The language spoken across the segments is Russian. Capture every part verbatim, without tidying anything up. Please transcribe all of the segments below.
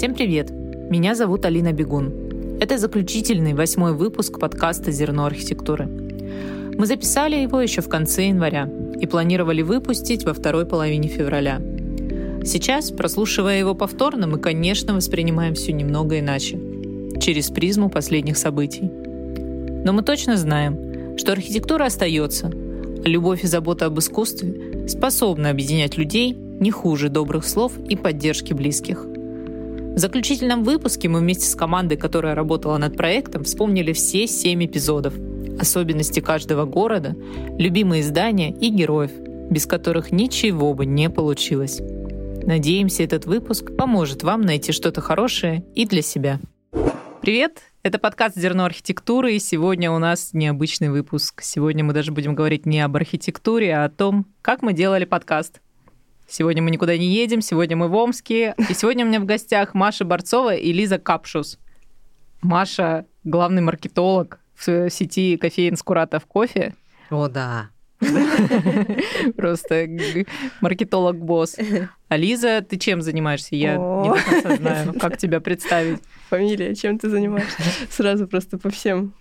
Всем привет! Меня зовут Алина Бегун. Это заключительный восьмой выпуск подкаста «Зерно архитектуры». Мы записали его еще в конце января и планировали выпустить во второй половине февраля. Сейчас, прослушивая его повторно, мы, конечно, воспринимаем все немного иначе, через призму последних событий. Но мы точно знаем, что архитектура остается, а любовь и забота об искусстве способны объединять людей не хуже добрых слов и поддержки близких. В заключительном выпуске мы вместе с командой, которая работала над проектом, вспомнили все семь эпизодов, особенности каждого города, любимые здания и героев, без которых ничего бы не получилось. Надеемся, этот выпуск поможет вам найти что-то хорошее и для себя. Привет! Это подкаст «Зерно архитектуры», и сегодня у нас необычный выпуск. Сегодня мы даже будем говорить не об архитектуре, а о том, как мы делали подкаст. Сегодня мы никуда не едем, сегодня мы в Омске. И сегодня у меня в гостях Маша Борцова и Лиза Капшус. Маша – главный маркетолог в сети кофеин «Скуратов кофе». О, да. Просто маркетолог-босс. А Лиза, ты чем занимаешься? Я О-о-о. не до конца знаю, как тебя представить. Фамилия, чем ты занимаешься? Сразу просто по всем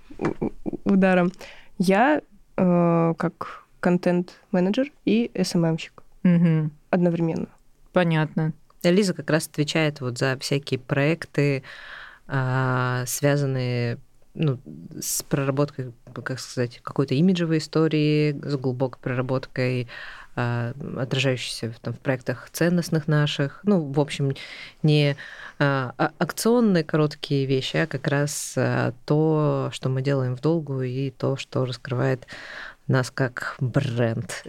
ударам. Я э, как контент-менеджер и эс эм эм-щик угу. одновременно. Понятно. Лиза как раз отвечает вот за всякие проекты, э, связанные ну, с проработкой, как сказать, какой-то имиджевой истории, с глубокой проработкой, э, отражающейся в, там, в проектах ценностных наших. Ну, в общем, не э, акционные короткие вещи, а как раз э, то, что мы делаем в долгую, и то, что раскрывает нас как бренд.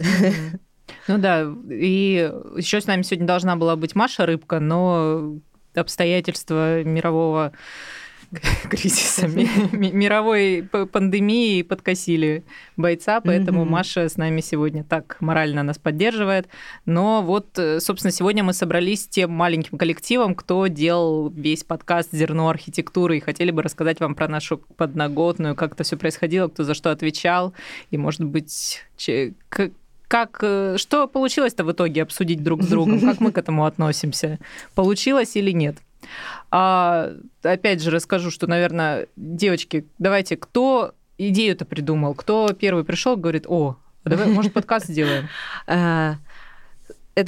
Ну да, и еще с нами сегодня должна была быть Маша Рыбка, но обстоятельства мирового кризиса, мировой пандемии подкосили бойца, поэтому mm-hmm. Маша с нами сегодня так морально нас поддерживает. Но вот, собственно, сегодня мы собрались с тем маленьким коллективом, кто делал весь подкаст «Зерно архитектуры», и хотели бы рассказать вам про нашу подноготную, как это все происходило, кто за что отвечал, и, может быть, как... Как, что получилось-то в итоге обсудить друг с другом? Как мы к этому относимся? Получилось или нет? А, опять же расскажу, что, наверное, девочки, давайте, кто идею-то придумал? Кто первый пришел, говорит, о, давай, может, подкаст сделаем? Это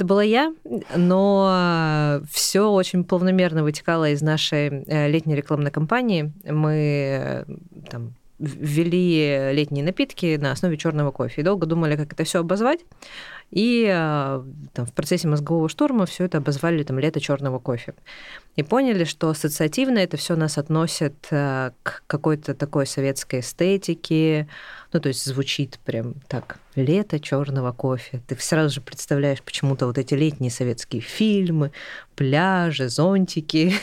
была я, но все очень плавномерно вытекало из нашей летней рекламной кампании. Мы там... ввели летние напитки на основе черного кофе. И долго думали, как это все обозвать. И там, в процессе мозгового штурма все это обозвали там, лето черного кофе. И поняли, что ассоциативно это все нас относит к какой-то такой советской эстетике. Ну, то есть звучит прям так: лето черного кофе. Ты сразу же представляешь почему-то вот эти летние советские фильмы, пляжи, зонтики,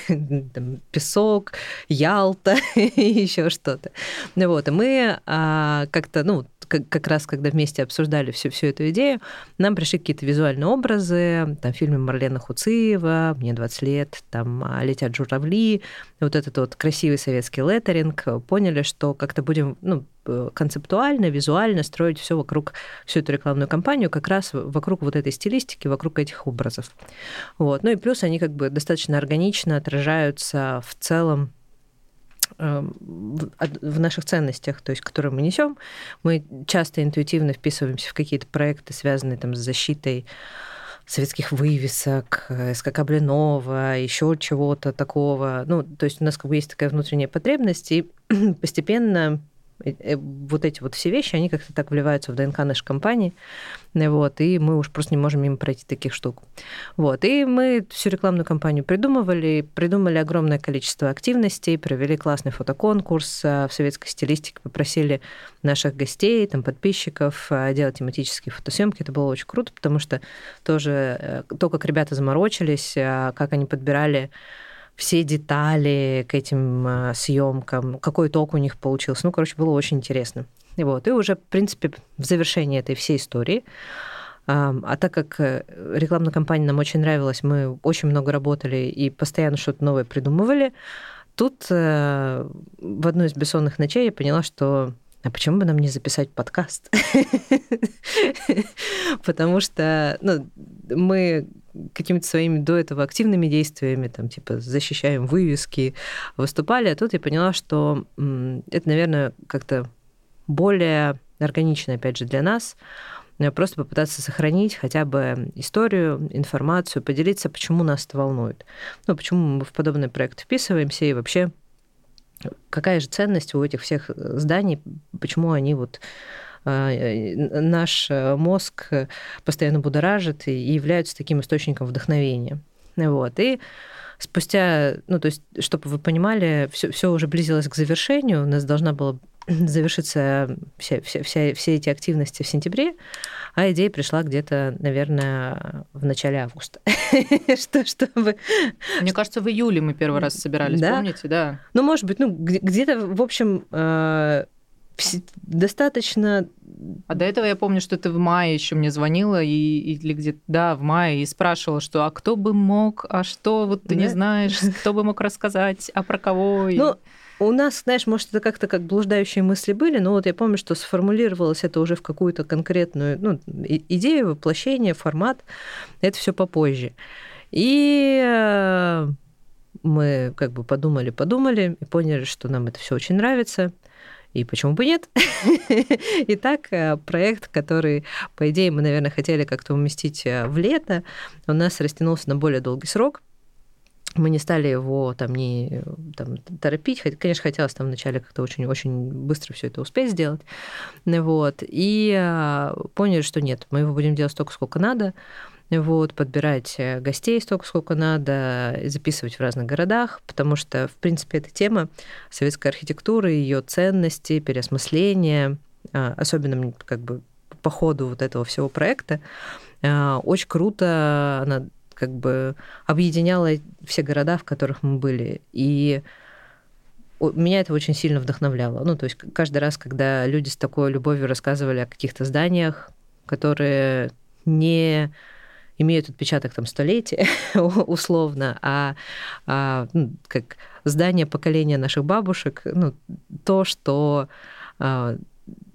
песок, Ялта и еще что-то. Вот, и мы как-то, ну, как раз когда вместе обсуждали всю, всю эту идею, нам пришли какие-то визуальные образы, там фильмы Марлена Хуциева, «Мне двадцать лет», там «Летят журавли», вот этот вот красивый советский леттеринг, поняли, что как-то будем, ну, концептуально, визуально строить все вокруг, всю эту рекламную кампанию как раз вокруг вот этой стилистики, вокруг этих образов. Вот. Ну и плюс они как бы достаточно органично отражаются в целом в наших ценностях, то есть, которые мы несем. Мы часто интуитивно вписываемся в какие-то проекты, связанные там, с защитой советских вывесок, СКК Блинова, еще чего-то такого. Ну, то есть у нас как бы есть такая внутренняя потребность, и постепенно вот эти вот все вещи, они как-то так вливаются в ДНК нашей компании, вот, и мы уж просто не можем мимо пройти таких штук. Вот, и мы всю рекламную кампанию придумывали, придумали огромное количество активностей, провели классный фотоконкурс в советской стилистике, попросили наших гостей, там, подписчиков делать тематические фотосъемки. Это было очень круто, потому что тоже то, как ребята заморочились, как они подбирали все детали к этим съемкам, какой ток у них получился. Ну, короче, было очень интересно. И, вот, и уже, в принципе, в завершении этой всей истории, а так как рекламная кампания нам очень нравилась, мы очень много работали и постоянно что-то новое придумывали, тут в одну из бессонных ночей я поняла, что а почему бы нам не записать подкаст? Потому что мы какими-то своими до этого активными действиями, там, типа, защищаем вывески, выступали, а тут я поняла, что это, наверное, как-то более органично, опять же, для нас, просто попытаться сохранить хотя бы историю, информацию, поделиться, почему нас это волнует, ну, почему мы в подобный проект вписываемся и вообще какая же ценность у этих всех зданий, почему они вот наш мозг постоянно будоражит и являются таким источником вдохновения. Вот. И спустя, ну, то есть, чтобы вы понимали, все, все уже близилось к завершению, у нас должна была завершиться вся, вся, вся, все эти активности в сентябре, а идея пришла где-то, наверное, в начале августа. Чтобы... Мне кажется, в июле мы первый раз собирались, помните? Да. Ну, может быть, ну где-то, в общем... достаточно... А до этого я помню, что ты в мае еще мне звонила, и, или где-то, да, в мае, и спрашивала, что, а кто бы мог, а что, вот ты да? не знаешь, кто бы мог рассказать, а про кого? И... Ну, у нас, знаешь, может, это как-то как блуждающие мысли были, но вот я помню, что сформулировалось это уже в какую-то конкретную, ну, идею, воплощение, формат, это все попозже. И мы как бы подумали-подумали и поняли, что нам это все очень нравится, и почему бы нет? Итак, проект, который, по идее, мы, наверное, хотели как-то уместить в лето, у нас растянулся на более долгий срок. Мы не стали его там, не, там, торопить. Конечно, хотелось там вначале как-то очень-очень быстро все это успеть сделать. Вот. И поняли, что нет, мы его будем делать столько, сколько надо. Вот, подбирать гостей столько, сколько надо, записывать в разных городах, потому что, в принципе, эта тема советской архитектуры, ее ценности, переосмысления, особенно как бы по ходу вот этого всего проекта, очень круто она как бы объединяла все города, в которых мы были. И меня это очень сильно вдохновляло. Ну, то есть каждый раз, когда люди с такой любовью рассказывали о каких-то зданиях, которые не... имеют отпечаток там столетия, условно, а, а ну, как здание поколения наших бабушек, ну, то, что, а,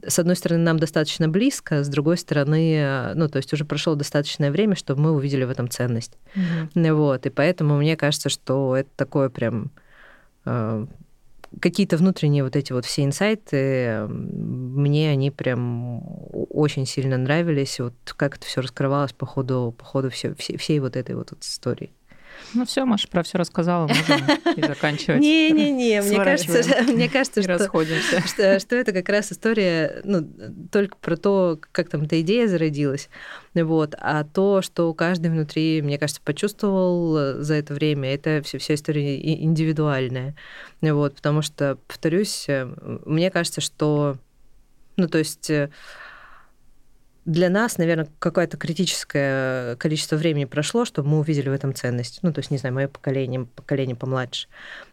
с одной стороны, нам достаточно близко, с другой стороны, ну, то есть уже прошло достаточное время, чтобы мы увидели в этом ценность. Mm-hmm. Вот, и поэтому мне кажется, что это такое прям... А, какие-то внутренние вот эти вот все инсайты, мне они прям очень сильно нравились, вот как это все раскрывалось по ходу, по ходу все, все, всей вот этой вот истории. Ну все, Маша про все рассказала, можно и заканчивать. Не-не-не, мне кажется, что это как раз история, ну, только про то, как там эта идея зародилась, вот, а то, что каждый внутри, мне кажется, почувствовал за это время, это вся история индивидуальная, вот, потому что, повторюсь, мне кажется, что, ну, то есть... Для нас, наверное, какое-то критическое количество времени прошло, чтобы мы увидели в этом ценность. Ну, то есть, не знаю, мое поколение, поколение помладше.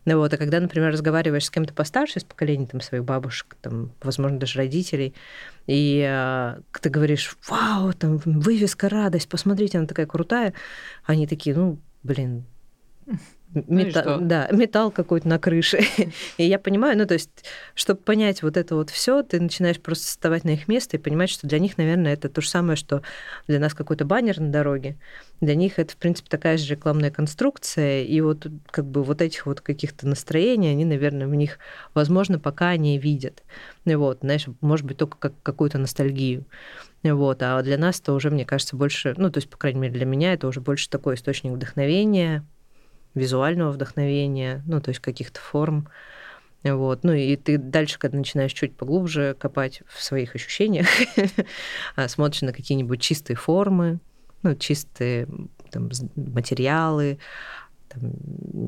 Ну, вот, а когда, например, разговариваешь с кем-то постарше, с поколением там, своих бабушек, там, возможно, даже родителей, и а, ты говоришь, вау, там вывеска, радость, посмотрите, она такая крутая. Они такие, ну, блин... Метал, ну да, металл какой-то на крыше. И я понимаю, ну, то есть, чтобы понять вот это вот все, ты начинаешь просто вставать на их место и понимать, что для них, наверное, это то же самое, что для нас какой-то баннер на дороге. Для них это, в принципе, такая же рекламная конструкция. И вот как бы вот этих вот каких-то настроений они, наверное, в них, возможно, пока не видят. Вот, знаешь, может быть, только как какую-то ностальгию. Вот, а для нас это уже, мне кажется, больше, ну, то есть, по крайней мере, для меня это уже больше такой источник вдохновения, визуального вдохновения, ну, то есть каких-то форм. Вот. Ну, и ты дальше, когда начинаешь чуть поглубже копать в своих ощущениях, смотришь на какие-нибудь чистые формы, ну, чистые там, материалы, там,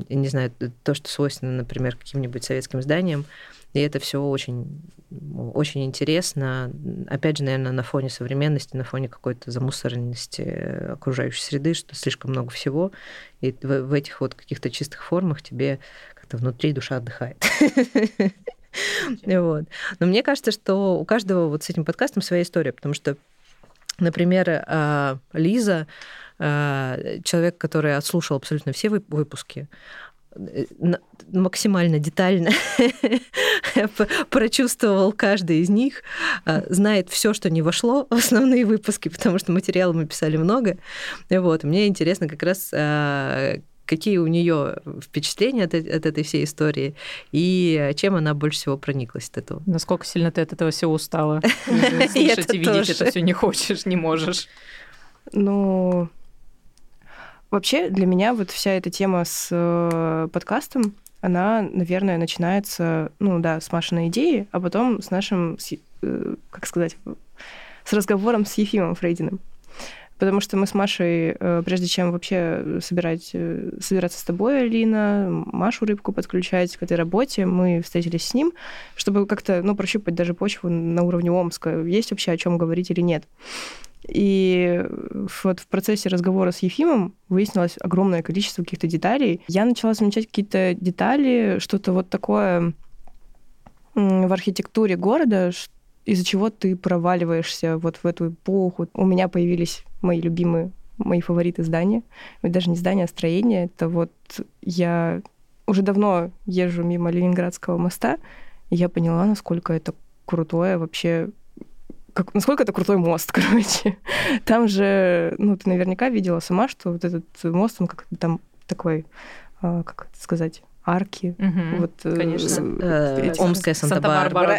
не знаю, то, что свойственно, например, каким-нибудь советским зданиям. И это все очень, очень интересно. Опять же, наверное, на фоне современности, на фоне какой-то замусоренности окружающей среды, что слишком много всего. И в, в этих вот каких-то чистых формах тебе как-то внутри душа отдыхает. Но мне кажется, что у каждого вот с этим подкастом своя история, потому что, например, Лиза, человек, который отслушал абсолютно все выпуски, максимально детально прочувствовал каждый из них, знает все, что не вошло в основные выпуски, потому что материала мы писали много. Вот. Мне интересно как раз, какие у нее впечатления от, от этой всей истории и чем она больше всего прониклась от этого. Насколько сильно ты от этого всего устала? Слышать и видеть это все не хочешь, не можешь. Ну... Вообще для меня вот вся эта тема с подкастом, она, наверное, начинается, ну да, с Машиной идеи, а потом с нашим, с, как сказать, с разговором с Ефимом Фрейдиным. Потому что мы с Машей, прежде чем вообще собирать, собираться с тобой, Алина, Машу Рыбку подключать к этой работе, мы встретились с ним, чтобы как-то, ну, прощупать даже почву на уровне Омска, есть вообще о чем говорить или нет. И вот в процессе разговора с Ефимом выяснилось огромное количество каких-то деталей. Я начала замечать какие-то детали, что-то вот такое в архитектуре города, из-за чего ты проваливаешься вот в эту эпоху. У меня появились мои любимые, мои фавориты здания. Даже не здания, а строения. Это вот я уже давно езжу мимо Ленинградского моста, и я поняла, насколько это крутое вообще... Как, насколько это крутой мост, короче. Там же, ну, ты наверняка видела сама, что вот этот мост, он как-то там такой, а, как это сказать, арки. Угу, вот, конечно. Э, э, Омская Санта-Барбара.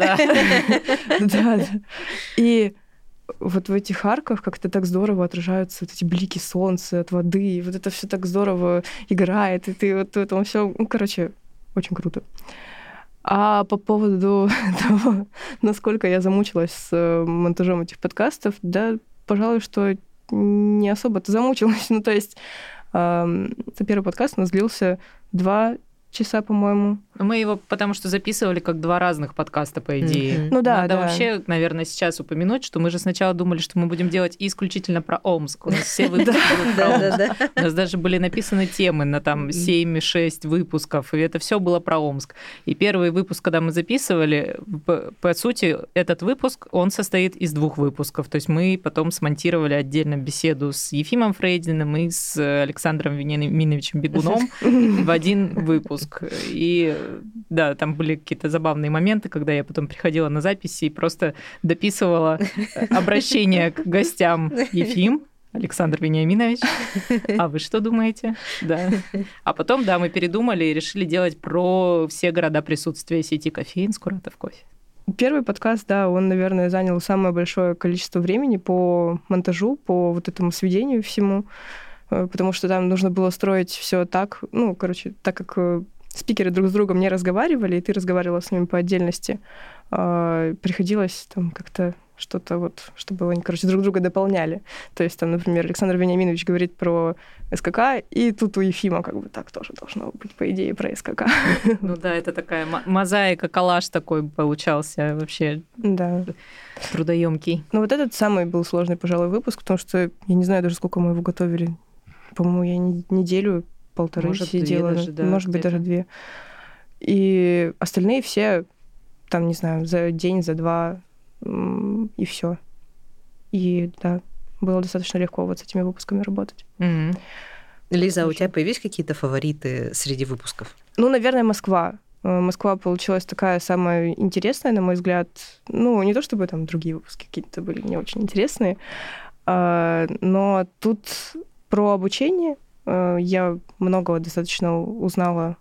Да, да. И вот в этих арках как-то так здорово отражаются вот эти блики солнца от воды, и вот это все так здорово играет, и ты вот в этом всё... Ну, короче, очень круто. А по поводу того, насколько я замучилась с монтажом этих подкастов, да, пожалуй, что не особо-то замучилась. Ну, то есть э, первый подкаст у нас длился два часа, по-моему. Мы его потому что записывали как два разных подкаста, по идее. Mm-hmm. Ну да, надо да. вообще, наверное, сейчас упомянуть, что мы же сначала думали, что мы будем делать исключительно про Омск. У нас все выпуски про Омск. У нас даже были написаны темы на там семь-шесть выпусков, и это все было про Омск. И первый выпуск, когда мы записывали, по сути, этот выпуск, он состоит из двух выпусков. То есть мы потом смонтировали отдельно беседу с Ефимом Фрейдиным и с Александром Вениаминовичем Бегуном в один выпуск. И да, там были какие-то забавные моменты, когда я потом приходила на записи и просто дописывала обращение к гостям: Ефим, Александр Вениаминович, а вы что думаете? Да. А потом, да, мы передумали и решили делать про все города присутствия сети кофеин «Скуратов кофе». Первый подкаст, да, он, наверное, занял самое большое количество времени по монтажу, по вот этому сведению всему, потому что там нужно было строить все так, ну, короче, так как... Спикеры друг с другом не разговаривали, и ты разговаривала с ними по отдельности. Приходилось там как-то что-то вот, чтобы они, короче, друг друга дополняли. То есть там, например, Александр Вениаминович говорит про СКК, и тут у Ефима как бы так тоже должно быть, по идее, про СКК. Ну да, это такая мозаика, коллаж такой получался вообще. Да. Трудоемкий. Ну вот этот самый был сложный, пожалуй, выпуск, потому что я не знаю даже, сколько мы его готовили. По-моему, я неделю... полторы может, сидела, даже, да, может быть, даже две. И остальные все, там, не знаю, за день, за два, и все. И, да, было достаточно легко вот с этими выпусками работать. Mm-hmm. Лиза, а у тебя появились какие-то фавориты среди выпусков? Ну, наверное, Москва. Москва получилась такая самая интересная, на мой взгляд. Ну, не то чтобы там другие выпуски какие-то были не очень интересные, но тут про обучение... Я многого достаточно узнала,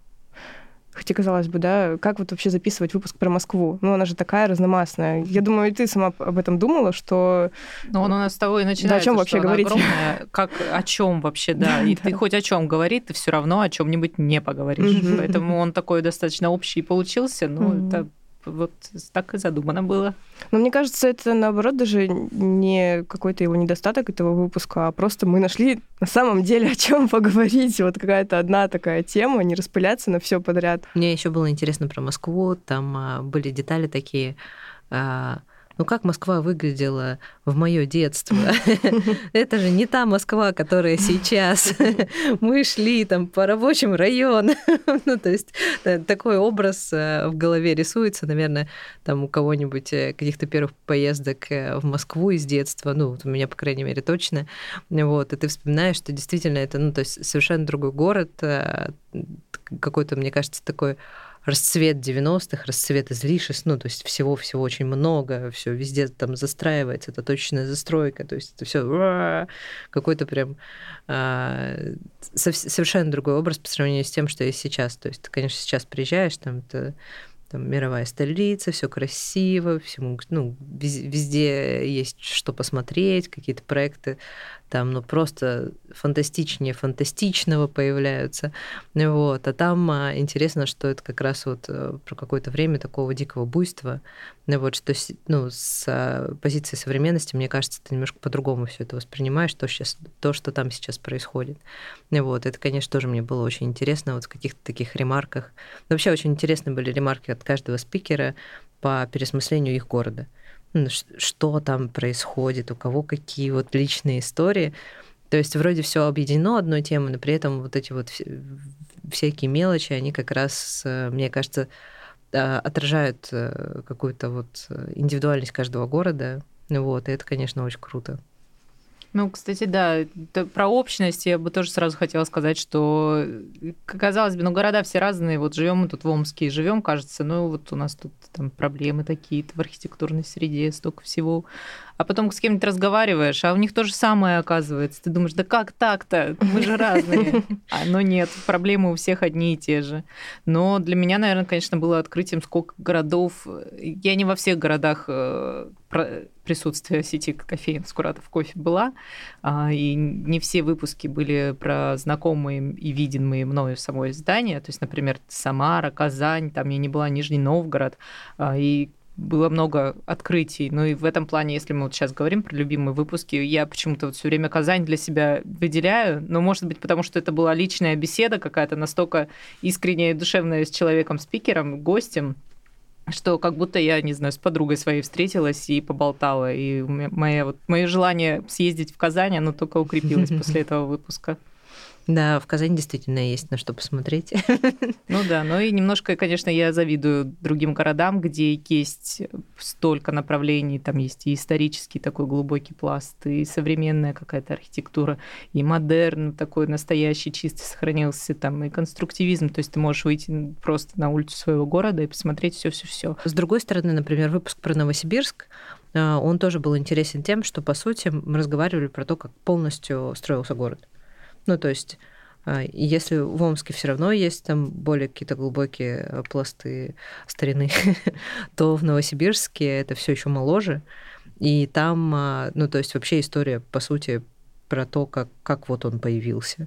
хотя, казалось бы, да, как вот вообще записывать выпуск про Москву? Ну, она же такая разномастная. Я думаю, и ты сама об этом думала, что... Ну, он у нас с того и начинается, да, о чем вообще говорить? Огромная, как о чем вообще, да. И ты хоть о чем говори, ты все равно о чем-нибудь не поговоришь. Поэтому он такой достаточно общий получился, но это... Вот так и задумано было. Но мне кажется, это, наоборот, даже не какой-то его недостаток этого выпуска, а просто мы нашли на самом деле, о чем поговорить. Вот какая-то одна такая тема, не распыляться на все подряд. Мне еще было интересно про Москву. Там были детали такие... Ну, как Москва выглядела в мое детство? Это же не та Москва, которая сейчас. Мы шли там по рабочим районам. Ну, то есть такой образ в голове рисуется, наверное, там у кого-нибудь каких-то первых поездок в Москву из детства. Ну, у меня, по крайней мере, точно. Вот, и ты вспоминаешь, что действительно это, ну, то есть совершенно другой город, какой-то, мне кажется, такой расцвет девяностых, расцвет излишеств, ну, то есть всего-всего очень много, все везде там застраивается, это точечная застройка, то есть это все какой-то прям а, совершенно другой образ по сравнению с тем, что есть сейчас. То есть ты, конечно, сейчас приезжаешь, там это там, мировая столица, все красиво, всему, ну, везде есть что посмотреть, какие-то проекты там, ну, просто фантастичнее фантастичного появляются. Вот. А там а, интересно, что это как раз вот про какое-то время такого дикого буйства. Ну, вот, что, ну, с а, позиции современности, мне кажется, ты немножко по-другому все это воспринимаешь, то, сейчас, то, что там сейчас происходит. Вот. Это, конечно, тоже мне было очень интересно вот в каких-то таких ремарках. Но вообще очень интересны были ремарки от каждого спикера по переосмыслению их города. Что там происходит, у кого какие вот личные истории. То есть вроде все объединено одной темой, но при этом вот эти вот всякие мелочи, они как раз, мне кажется, отражают какую-то вот индивидуальность каждого города. Вот, и это, конечно, очень круто. Ну, кстати, да, про общность я бы тоже сразу хотела сказать, что, казалось бы, ну, города все разные, вот живем мы тут в Омске, живем, кажется, ну, вот у нас тут там проблемы такие-то в архитектурной среде, столько всего. А потом с кем-нибудь разговариваешь, а у них то же самое оказывается. Ты думаешь, да как так-то? Мы же разные. А, ну нет, проблемы у всех одни и те же. Но для меня, наверное, конечно, было открытием, сколько городов. Я не во всех городах присутствия сети кофеен «Скуратов кофе» была, и не все выпуски были про знакомые и виденные мною самой здания. То есть, например, Самара, Казань, там я не была, Нижний Новгород, и было много открытий. Ну и в этом плане, если мы вот сейчас говорим про любимые выпуски, я почему-то вот все время Казань для себя выделяю. Но, может быть, потому что это была личная беседа какая-то настолько искренняя и душевная с человеком, спикером, гостем, что как будто я, не знаю, с подругой своей встретилась и поболтала. И мое, вот, мое желание съездить в Казань, оно только укрепилось после этого выпуска. Да, в Казани действительно есть на что посмотреть. Ну да, ну и немножко, конечно, я завидую другим городам, где есть столько направлений, там есть и исторический такой глубокий пласт, и современная какая-то архитектура, и модерн такой настоящий, чистый сохранился, там и конструктивизм, то есть ты можешь выйти просто на улицу своего города и посмотреть все-все-все. С другой стороны, например, выпуск про Новосибирск, он тоже был интересен тем, что, по сути, мы разговаривали про то, как полностью строился город. Ну, то есть, если в Омске все равно есть там более какие-то глубокие пласты старины, то в Новосибирске это все еще моложе. И там, ну, то есть, вообще история, по сути, про то, как, как вот он появился.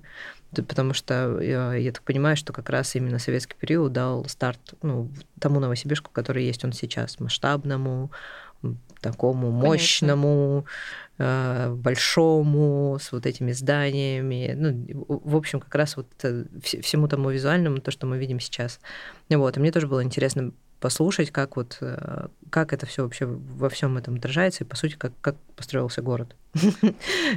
Потому что я, я так понимаю, что как раз именно советский период дал старт, ну, тому Новосибирску, который есть он сейчас, масштабному, такому мощному, Конечно. большому, с вот этими зданиями. Ну, в общем, как раз вот всему тому визуальному, то, что мы видим сейчас. Вот. И мне тоже было интересно послушать, как, вот, как это все вообще во всем этом отражается, и, по сути, как, как построился город.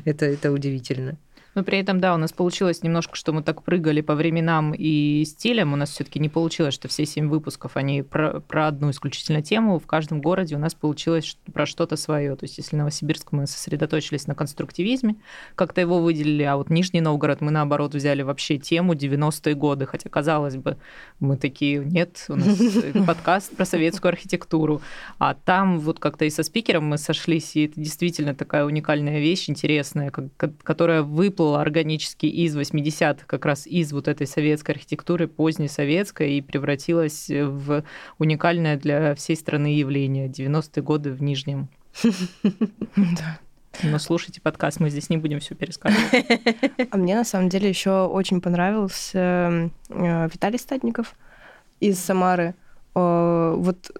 это, это удивительно. Но при этом, да, у нас получилось немножко, что мы так прыгали по временам и стилям. У нас все-таки не получилось, что все семь выпусков, они про, про одну исключительно тему. В каждом городе у нас получилось про что-то свое. То есть если Новосибирск мы сосредоточились на конструктивизме, как-то его выделили, а вот Нижний Новгород мы, наоборот, взяли вообще тему девяностые годы. Хотя, казалось бы, мы такие, нет, у нас подкаст про советскую архитектуру. А там вот как-то и со спикером мы сошлись, и это действительно такая уникальная вещь, интересная, которая выплыла органически из восьмидесятых, как раз из вот этой советской архитектуры, поздней советской, и превратилась в уникальное для всей страны явление. девяностые годы в Нижнем. Но слушайте подкаст, мы здесь не будем все пересказывать. А мне на самом деле еще очень понравился Виталий Стадников из Самары. Вот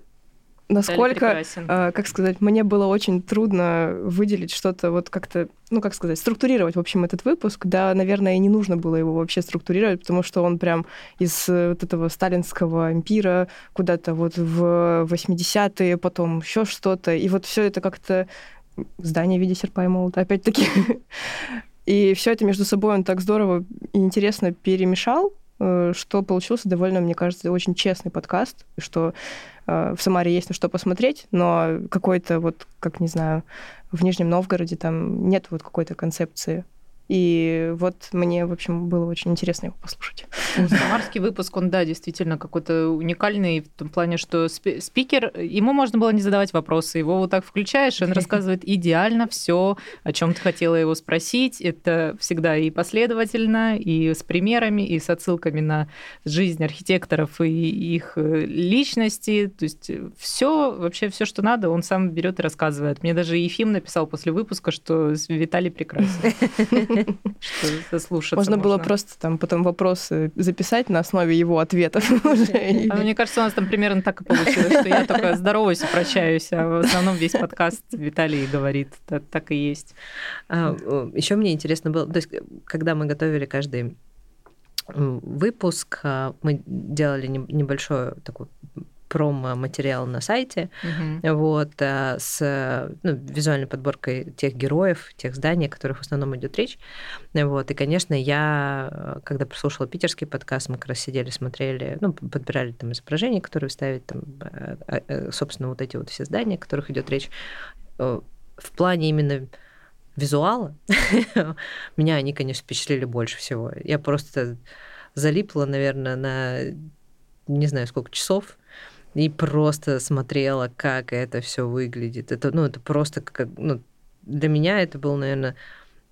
насколько, как сказать, мне было очень трудно выделить что-то, вот как-то, ну, как сказать, структурировать, в общем, этот выпуск. Да, наверное, и не нужно было его вообще структурировать, потому что он прям из вот этого сталинского эмпира куда-то вот в восьмидесятые, потом еще что-то. И вот все это как-то... Здание в виде серпа и молота, опять-таки. И все это между собой он так здорово и интересно перемешал, что получился довольно, мне кажется, очень честный подкаст, что э, в Самаре есть на что посмотреть, но какой-то вот, как не знаю, в Нижнем Новгороде там нет вот какой-то концепции. И вот мне, в общем, было очень интересно его послушать. Самарский выпуск, он, да, действительно какой-то уникальный в том плане, что спикер, ему можно было не задавать вопросы, его вот так включаешь, и он рассказывает идеально все, о чем ты хотела его спросить. Это всегда и последовательно, и с примерами, и с отсылками на жизнь архитекторов и их личности. То есть все, вообще все, что надо, он сам берет и рассказывает. Мне даже Ефим написал после выпуска, что Виталий прекрасен. Что слушаться можно, можно было просто там потом вопросы записать на основе его ответов. А мне кажется, у нас там примерно так и получилось, что я только здороваюсь и прощаюсь, а в основном весь подкаст Виталий говорит, так и есть. Еще мне интересно было, то есть когда мы готовили каждый выпуск, мы делали небольшой такой промо-материал на сайте, uh-huh. вот, с ну, визуальной подборкой тех героев, тех зданий, о которых в основном идет речь. Вот, и, конечно, я, когда прослушала питерский подкаст, мы как раз сидели, смотрели, ну, подбирали там изображения, которые ставят там, собственно, вот эти вот все здания, о которых идет речь. В плане именно визуала меня они, конечно, впечатлили больше всего. Я просто залипла, наверное, на не знаю сколько часов, и просто смотрела, как это все выглядит. Это, ну, это просто как, ну, для меня это был, наверное,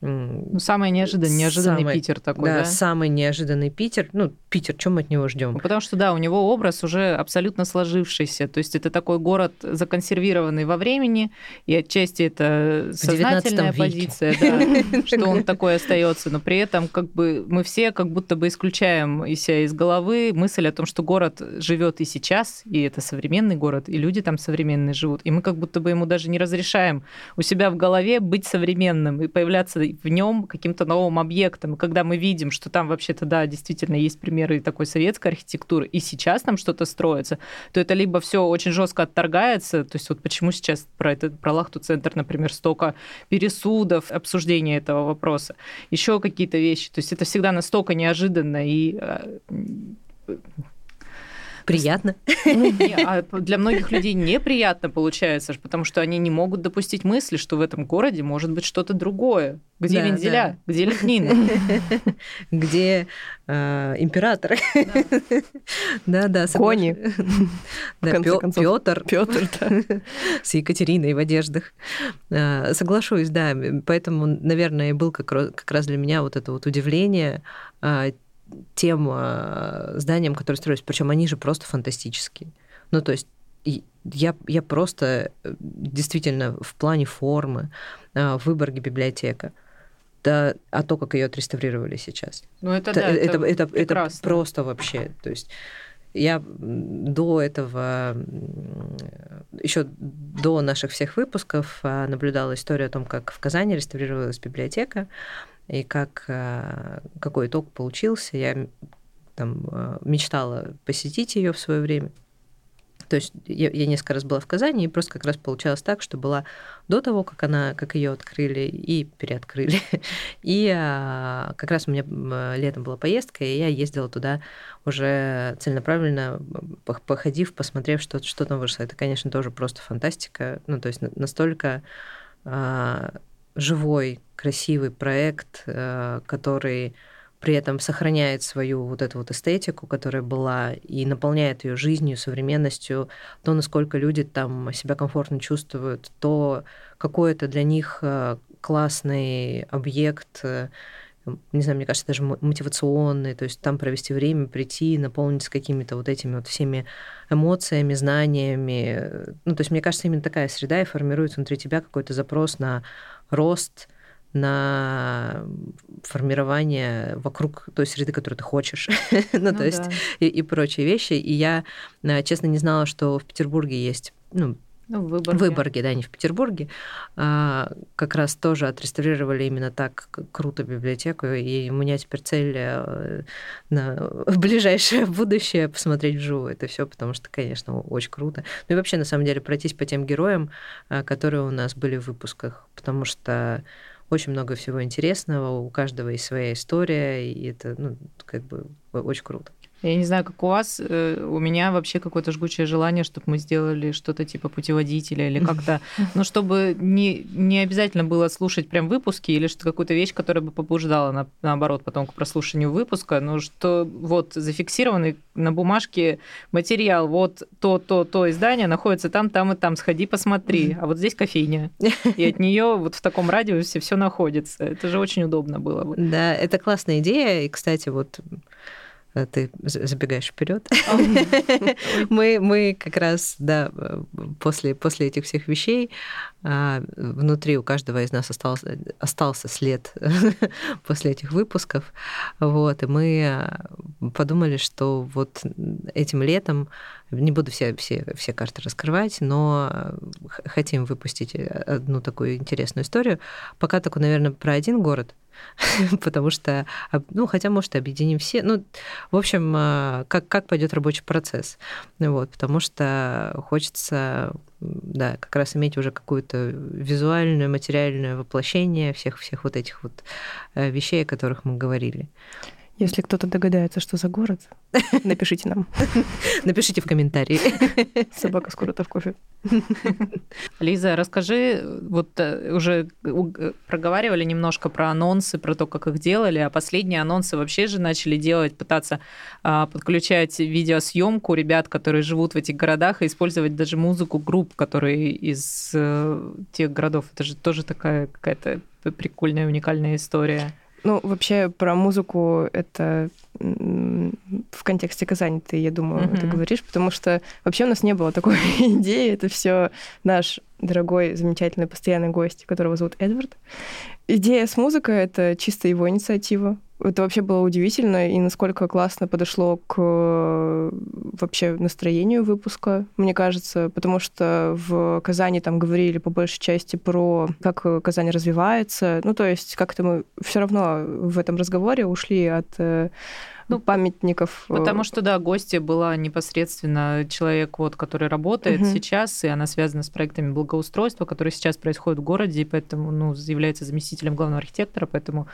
ну, самый неожиданный, неожиданный самый, Питер такой, да, да? Самый неожиданный Питер. Ну, Питер, чем мы от него ждем? Потому что, да, у него образ уже абсолютно сложившийся. То есть это такой город, законсервированный во времени, и отчасти это сознательная позиция, да, что он такой остается. Но при этом как бы мы все как будто бы исключаем из себя из головы мысль о том, что город живет и сейчас, и это современный город, и люди там современные живут. И мы как будто бы ему даже не разрешаем у себя в голове быть современным и появляться в нем каким-то новым объектом. И когда мы видим, что там вообще-то, да, действительно есть примеры такой советской архитектуры, и сейчас там что-то строится, то это либо все очень жестко отторгается, то есть вот почему сейчас про этот, про Лахту-центр, например, столько пересудов, обсуждения этого вопроса, еще какие-то вещи. То есть это всегда настолько неожиданно и... Приятно. Не, а для многих людей неприятно получается, потому что они не могут допустить мысли, что в этом городе может быть что-то другое. Где да, вензеля? Да. Где лепнина? Где э, император? Да, да. Кони. Пётр. Пётр, да. С Екатериной в одеждах. Соглашусь, да. Поэтому, наверное, и был как раз для меня вот это вот удивление тем зданиям, которые строились. Причем они же просто фантастические. Ну, то есть я, я просто действительно в плане формы, в Выборге библиотека, да, а то, как ее отреставрировали сейчас. Ну, это, это да, это, это, это, это просто вообще... То есть я до этого, еще до наших всех выпусков наблюдала историю о том, как в Казани реставрировалась библиотека, и как, какой итог получился. Я там мечтала посетить ее в свое время. То есть я, я несколько раз была в Казани, и просто как раз получалось так, что была до того, как она, как ее открыли и переоткрыли. И а, как раз у меня летом была поездка, и я ездила туда уже целенаправленно, походив, посмотрев, что, что там вышло. Это, конечно, тоже просто фантастика. Ну, то есть настолько а, живой, красивый проект, а, который... при этом сохраняет свою вот эту вот эстетику, которая была, и наполняет ее жизнью, современностью, то, насколько люди там себя комфортно чувствуют, то какой это для них классный объект, не знаю, мне кажется, даже мотивационный, то есть там провести время, прийти, наполниться какими-то вот этими вот всеми эмоциями, знаниями. Ну, то есть, мне кажется, именно такая среда и формирует внутри тебя какой-то запрос на рост, на формирование вокруг той среды, которую ты хочешь, ну, ну, то да. есть и, и прочие вещи. И я, честно, не знала, что в Петербурге есть, ну, ну в Выборге. Выборге, да, не в Петербурге, а, как раз тоже отреставрировали именно так круто библиотеку, и у меня теперь цель на ближайшее будущее посмотреть вживую это все, потому что, конечно, очень круто. Ну и вообще, на самом деле, пройтись по тем героям, которые у нас были в выпусках, потому что очень много всего интересного, у каждого есть своя история, и это, ну, как бы очень круто. Я не знаю, как у вас, у меня вообще какое-то жгучее желание, чтобы мы сделали что-то типа путеводителя или как-то, ну, чтобы не, не обязательно было слушать прям выпуски или что-то, какую-то вещь, которая бы побуждала, на, наоборот, потом к прослушанию выпуска, но что вот зафиксированный на бумажке материал, вот то, то, то издание находится там, там и там, сходи, посмотри, а вот здесь кофейня, и от нее вот в таком радиусе все находится. Это же очень удобно было бы. Да, это классная идея, и, кстати, вот... Ты забегаешь вперед. мы, мы как раз, да, после, после этих всех вещей внутри у каждого из нас остался, остался след после этих выпусков. Вот, и мы подумали, что вот этим летом, не буду все, все, все карты раскрывать, но хотим выпустить одну такую интересную историю. Пока только, наверное, про один город, потому что, ну, хотя, может, объединим все. Ну, в общем, как, как пойдет рабочий процесс. Вот, потому что хочется, да, как раз иметь уже какую-то визуальное, материальное воплощение всех, всех вот этих вот вещей, о которых мы говорили. Если кто-то догадается, что за город, напишите нам. Напишите в комментарии. Собака с курата в кофе. Лиза, расскажи, вот уже проговаривали немножко про анонсы, про то, как их делали, а последние анонсы вообще же начали делать, пытаться подключать видеосъемку ребят, которые живут в этих городах, и использовать даже музыку групп, которые из тех городов. Это же тоже такая какая-то прикольная, уникальная история. Ну, вообще, про музыку это в контексте Казани, ты, я думаю, mm-hmm. ты говоришь, потому что вообще у нас не было такой идеи. Это все наш дорогой, замечательный, постоянный гость, которого зовут Эдвард. Идея с музыкой — это чисто его инициатива. Это вообще было удивительно, и насколько классно подошло к вообще настроению выпуска, мне кажется, потому что в Казани там говорили по большей части про как Казань развивается. Ну, то есть как-то мы все равно в этом разговоре ушли от... Ну, памятников. Потому что, да, гостья была непосредственно человек, вот, который работает uh-huh. сейчас, и она связана с проектами благоустройства, которые сейчас происходят в городе, и поэтому, ну, является заместителем главного архитектора, поэтому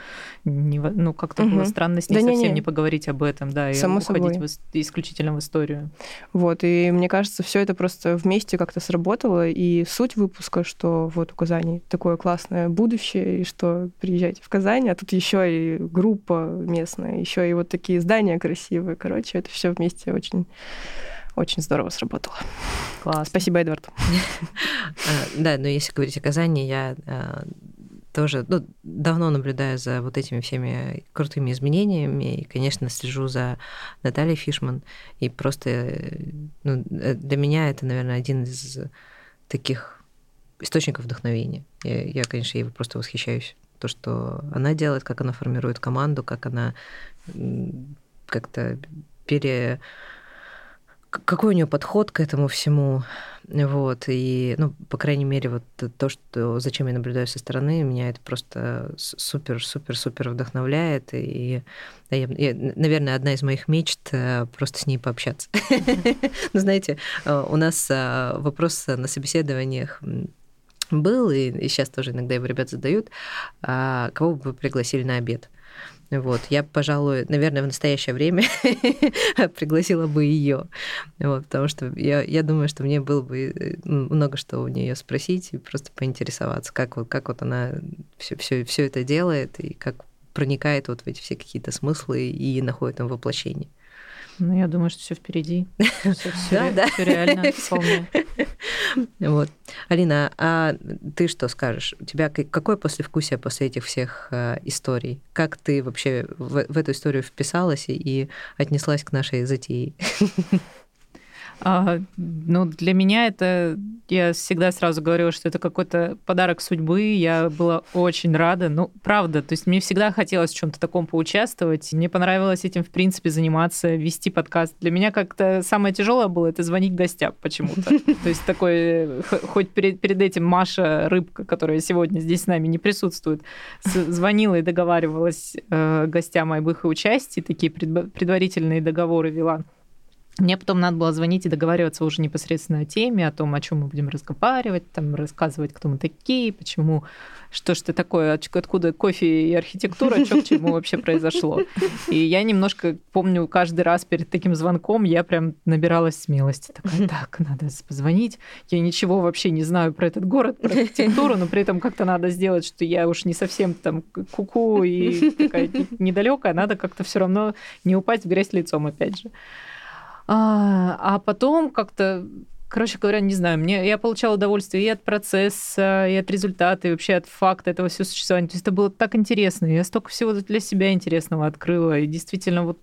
не, ну, как-то uh-huh. было странно с ней да совсем не, не. не поговорить об этом, да, и само уходить в, исключительно в историю. Вот, и мне кажется, все это просто вместе как-то сработало, и суть выпуска, что вот у Казани такое классное будущее, и что приезжайте в Казань, а тут еще и группа местная, еще и вот такие здания красивые. Короче, это все вместе очень, очень здорово сработало. Класс. Спасибо, Эдвард. Да, но если говорить о Казани, я тоже давно наблюдаю за вот этими всеми крутыми изменениями и, конечно, слежу за Натальей Фишман. И просто для меня это, наверное, один из таких источников вдохновения. Я, конечно, ей просто восхищаюсь. То, что она делает, как она формирует команду, как она как-то пере... Какой у нее подход к этому всему. Вот. И, ну, по крайней мере, вот то, что... зачем я наблюдаю со стороны, меня это просто супер-супер-супер вдохновляет. И, я, я, наверное, одна из моих мечт — просто с ней пообщаться. Ну, знаете, у нас вопрос на собеседованиях был, и, и сейчас тоже иногда его ребят задают, а, кого бы вы пригласили на обед. Вот, я, пожалуй, наверное, в настоящее время пригласила бы ее, вот, потому что я, я думаю, что мне было бы много что у нее спросить и просто поинтересоваться, как вот, как вот она все, все, все это делает и как проникает вот в эти все какие-то смыслы и находит там воплощение. Ну, я думаю, что все впереди. Все да, ре- да. реально вполне. Вот. Алина, а ты что скажешь? У тебя какое послевкусие после этих всех э, историй? Как ты вообще в, в эту историю вписалась и, и отнеслась к нашей затее? А, ну, для меня это... Я всегда сразу говорила, что это какой-то подарок судьбы. Я была очень рада. Ну, правда, то есть мне всегда хотелось в чем-то таком поучаствовать. Мне понравилось этим, в принципе, заниматься, вести подкаст. Для меня как-то самое тяжелое было — это звонить гостям почему-то. То есть такой... Хоть перед этим Маша Рыбка, которая сегодня здесь с нами не присутствует, звонила и договаривалась гостям об их участии, такие предварительные договоры вела. Мне потом надо было звонить и договариваться уже непосредственно о теме, о том, о чем мы будем разговаривать, там, рассказывать, кто мы такие, почему, что ж ты такое, откуда кофе и архитектура, что к чему вообще произошло. И я немножко помню, каждый раз перед таким звонком я прям набиралась смелости. Такая, так, надо позвонить. Я ничего вообще не знаю про этот город, про архитектуру, но при этом как-то надо сделать, что я уж не совсем там ку-ку и такая недалекая, надо как-то все равно не упасть в грязь лицом опять же. А потом как-то, короче говоря, не знаю, мне, я получала удовольствие и от процесса, и от результата, и вообще от факта этого всего существования. То есть это было так интересно, я столько всего для себя интересного открыла. И действительно, вот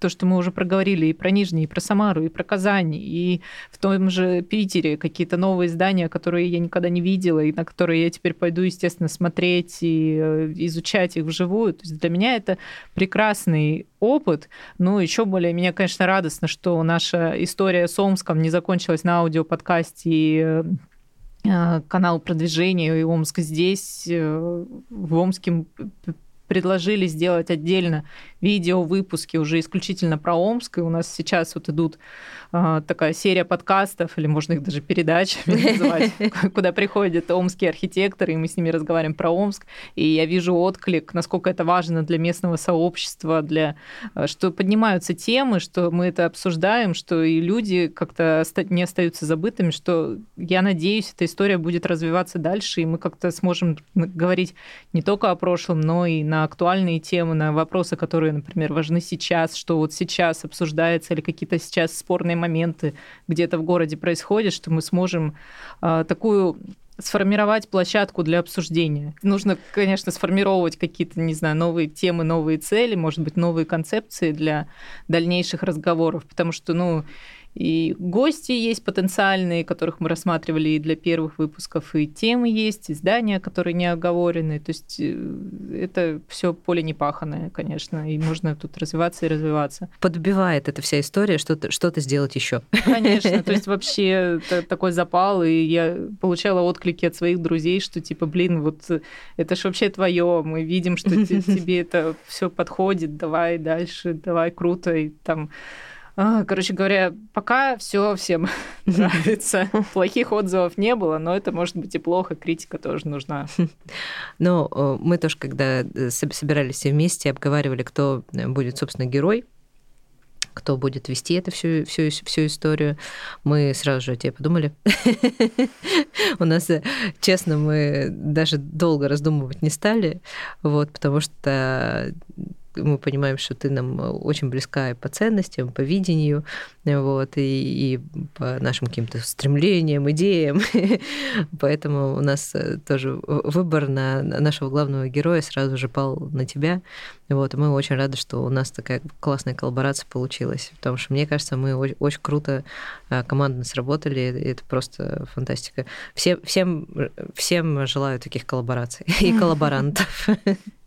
то, что мы уже проговорили и про Нижний, и про Самару, и про Казань, и в том же Питере какие-то новые здания, которые я никогда не видела, и на которые я теперь пойду, естественно, смотреть и изучать их вживую. То есть для меня это прекрасный опыт. Ну, еще более меня, конечно, радостно, что наша история с Омском не закончилась на аудиоподкасте и канал продвижения и Омск здесь. В Омске предложили сделать отдельно видеовыпуски уже исключительно про Омск. И у нас сейчас вот идут э, такая серия подкастов, или можно их даже передачами называть, куда приходят омские архитекторы, и мы с ними разговариваем про Омск. И я вижу отклик, насколько это важно для местного сообщества, для, что поднимаются темы, что мы это обсуждаем, что и люди как-то не остаются забытыми, что, я надеюсь, эта история будет развиваться дальше, и мы как-то сможем говорить не только о прошлом, но и на актуальные темы, на вопросы, которые, например, важны сейчас, что вот сейчас обсуждается, или какие-то сейчас спорные моменты где-то в городе происходят, что мы сможем э, такую сформировать площадку для обсуждения. Нужно, конечно, сформировать какие-то, не знаю, новые темы, новые цели, может быть, новые концепции для дальнейших разговоров, потому что, ну, и гости есть потенциальные, которых мы рассматривали и для первых выпусков, и темы есть, и здания, которые не оговорены. То есть это все поле непаханное, конечно, и можно тут развиваться и развиваться. Подбивает эта вся история что-то, что-то сделать еще. Конечно, то есть вообще такой запал, и я получала отклики от своих друзей, что типа, блин, вот это ж вообще твое, мы видим, что тебе это все подходит, давай дальше, давай круто, и там... Короче говоря, пока все всем нравится. Плохих отзывов не было, но это может быть и плохо, критика тоже нужна. Но мы тоже, когда собирались все вместе, обговаривали, кто будет, собственно, герой, кто будет вести эту всю, всю, всю историю, мы сразу же о тебе подумали. У нас, честно, мы даже долго раздумывать не стали, потому что... мы понимаем, что ты нам очень близка и по ценностям, по видению, вот, и, и по нашим каким-то стремлениям, идеям. Поэтому у нас тоже выбор на нашего главного героя сразу же пал на тебя. Вот, и мы очень рады, что у нас такая классная коллаборация получилась, потому что, мне кажется, мы очень, очень круто командно сработали, и это просто фантастика. Все, всем, всем желаю таких коллабораций и коллаборантов.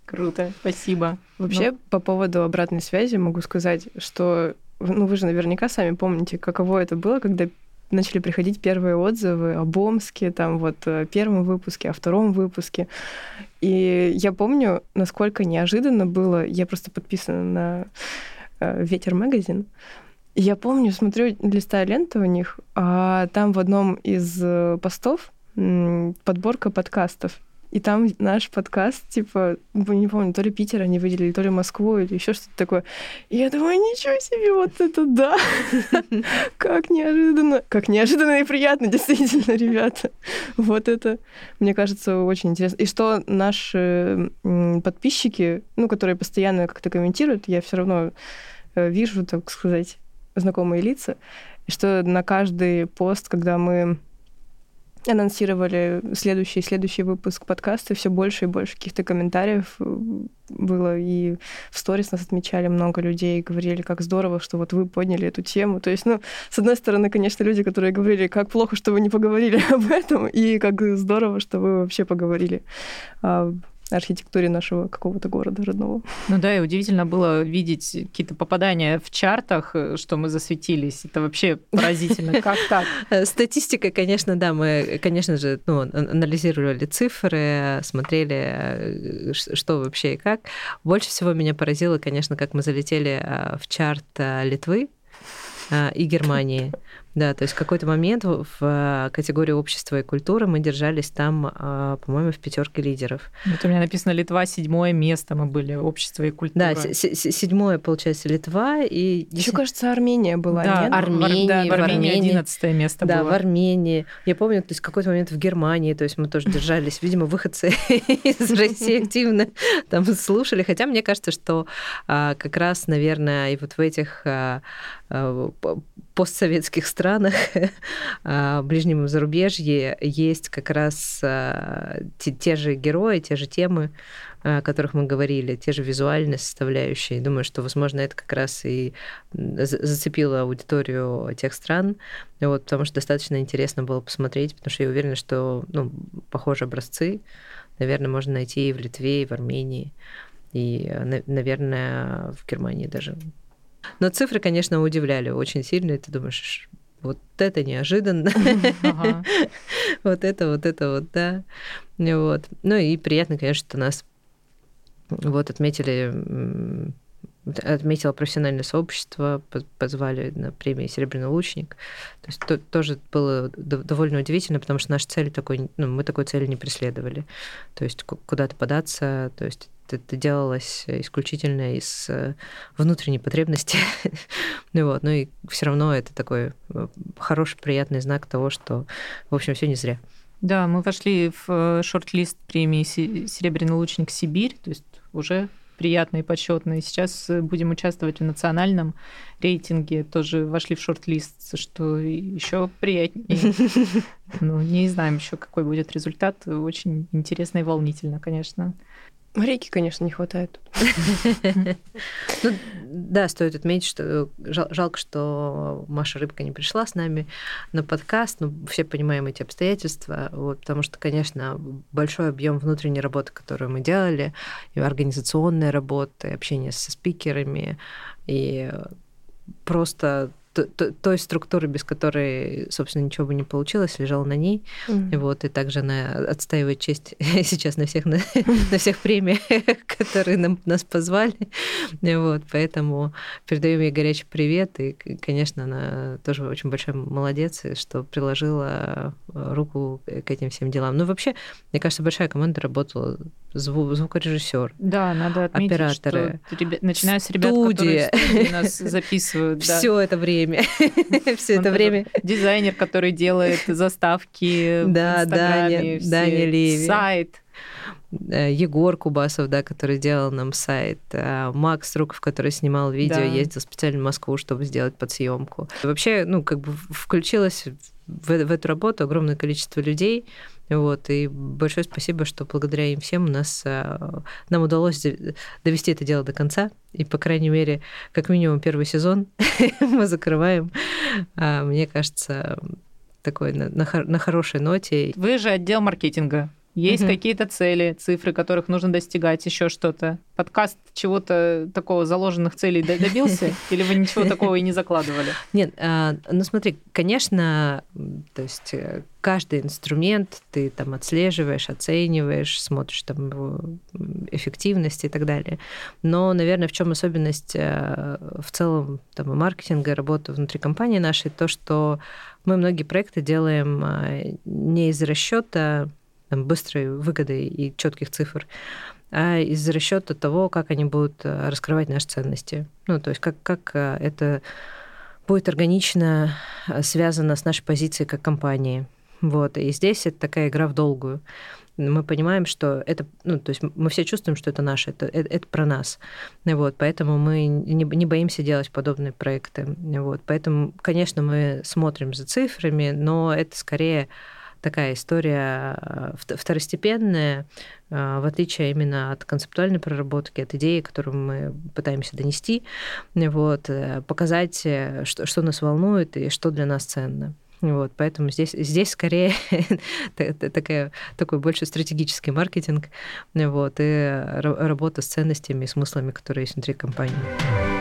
Круто, спасибо. Вообще, ну, по поводу обратной связи могу сказать, что, ну, вы же наверняка сами помните, каково это было, когда начали приходить первые отзывы об Омске, там вот первом выпуске, о втором выпуске. И я помню, насколько неожиданно было. Я просто подписана на «Ветер Магазин». Я помню, смотрю, листаю ленты у них, а там в одном из постов подборка подкастов. И там наш подкаст, типа, не помню, то ли Питер они выделили, то ли Москву, или еще что-то такое. И я думаю, ничего себе, вот это да! Как неожиданно! Как неожиданно и приятно, действительно, ребята. Вот это, мне кажется, очень интересно. И что наши подписчики, ну, которые постоянно как-то комментируют, я все равно вижу, так сказать, знакомые лица, что на каждый пост, когда мы анонсировали следующий следующий выпуск подкаста, все больше и больше каких-то комментариев было, и в сторис нас отмечали много людей, говорили, как здорово, что вот вы подняли эту тему. То есть, ну, с одной стороны, конечно, люди, которые говорили, как плохо, что вы не поговорили об этом, и как здорово, что вы вообще поговорили об архитектуре нашего какого-то города родного. Ну да, и удивительно было видеть какие-то попадания в чартах, что мы засветились. Это вообще поразительно. Как так? Статистика, конечно, да. Мы, конечно же, ну, анализировали цифры, смотрели, что вообще и как. Больше всего меня поразило, конечно, как мы залетели в чарт Литвы. и Германии. Да, то есть в какой-то момент в категории общества и культуры мы держались там, по-моему, в пятерке лидеров. Вот у меня написано Литва, седьмое место мы были, общество и культура. Да, седьмое, получается, Литва. И еще, кажется, Армения была. Да, нет? Армения, да, в Армении одиннадцатое место да, было. Да, в Армении. Я помню, то есть в какой-то момент в Германии, то есть мы тоже держались, видимо, выходцы из России активно там слушали. Хотя мне кажется, что как раз, наверное, и вот в этих постсоветских странах, в ближнем зарубежье есть как раз те, те же герои, те же темы, о которых мы говорили, те же визуальные составляющие. Думаю, что, возможно, это как раз и зацепило аудиторию тех стран, вот, потому что достаточно интересно было посмотреть, потому что я уверена, что ну, похожие образцы, наверное, можно найти и в Литве, и в Армении, и, наверное, в Германии даже. Но цифры, конечно, удивляли очень сильно, и ты думаешь, вот это неожиданно, вот это, вот это, вот, да. Ну и приятно, конечно, что нас отметили, отметило профессиональное сообщество, позвали на премию «Серебряный лучник». То есть тоже было довольно удивительно, потому что наша цель такой, ну, мы такой цели не преследовали. То есть куда-то податься, то есть это делалось исключительно из внутренней потребности. ну, вот, ну и все равно это такой хороший, приятный знак того, что, в общем, все не зря. Да, мы вошли в шорт-лист премии «Серебряный лучник Сибирь», то есть уже приятно и почетно. И сейчас будем участвовать в национальном рейтинге. Тоже вошли в шорт-лист, что еще приятнее. ну, не знаем еще, какой будет результат. Очень интересно и волнительно, конечно. Реки, конечно, не хватает. ну, да, стоит отметить, что жал, жалко, что Маша Рыбка не пришла с нами на подкаст, но все понимаем эти обстоятельства, вот, потому что, конечно, большой объем внутренней работы, которую мы делали, и организационная работа, и общение со спикерами, и просто той структуры, без которой, собственно, ничего бы не получилось, лежала на ней. Mm-hmm. Вот, и также она отстаивает честь сейчас на всех, на, на всех премиях, которые нам, нас позвали. Вот, поэтому передаем ей горячий привет. И, конечно, она тоже очень большой молодец, что приложила руку к этим всем делам. Ну, вообще, мне кажется, большая команда работала. Зву- звукорежиссер, да, надо отметить, операторы, что ребят, начиная с ребят, студия. которые нас записывают, все это время, все это время дизайнер, который делает заставки, да, Даня, Даня Леви, сайт. Егор Кубасов, да, который делал нам сайт, Макс Руков, который снимал видео, да. ездил специально в Москву, чтобы сделать подсъемку. Вообще, ну, как бы включилось в, в эту работу огромное количество людей, вот, и большое спасибо, что благодаря им всем у нас, нам удалось довести это дело до конца, и, по крайней мере, как минимум первый сезон мы закрываем, мне кажется, такой на, на, на хорошей ноте. Вы же отдел маркетинга. Есть угу. какие-то цели, цифры, которых нужно достигать, еще что-то? Подкаст чего-то такого, заложенных целей добился? Или вы ничего такого и не закладывали? Нет, ну смотри, конечно, то есть каждый инструмент ты там отслеживаешь, оцениваешь, смотришь там его эффективность и так далее. Но, наверное, в чем особенность в целом там, и маркетинга, и работы внутри компании нашей, то, что мы многие проекты делаем не из расчета быстрой выгоды и четких цифр, а из расчета того, как они будут раскрывать наши ценности. Ну, то есть как, как это будет органично связано с нашей позицией как компании. Вот. И здесь это такая игра в долгую. Мы понимаем, что это... Ну, то есть мы все чувствуем, что это наше, это, это, это про нас. Вот. Поэтому мы не, не боимся делать подобные проекты. Вот. Поэтому, конечно, мы смотрим за цифрами, но это скорее... такая история второстепенная, в отличие именно от концептуальной проработки, от идеи, которую мы пытаемся донести, вот, показать, что, что нас волнует и что для нас ценно. Вот, поэтому здесь, здесь скорее такая, такой больше стратегический маркетинг, вот, и работа с ценностями и смыслами, которые есть внутри компании.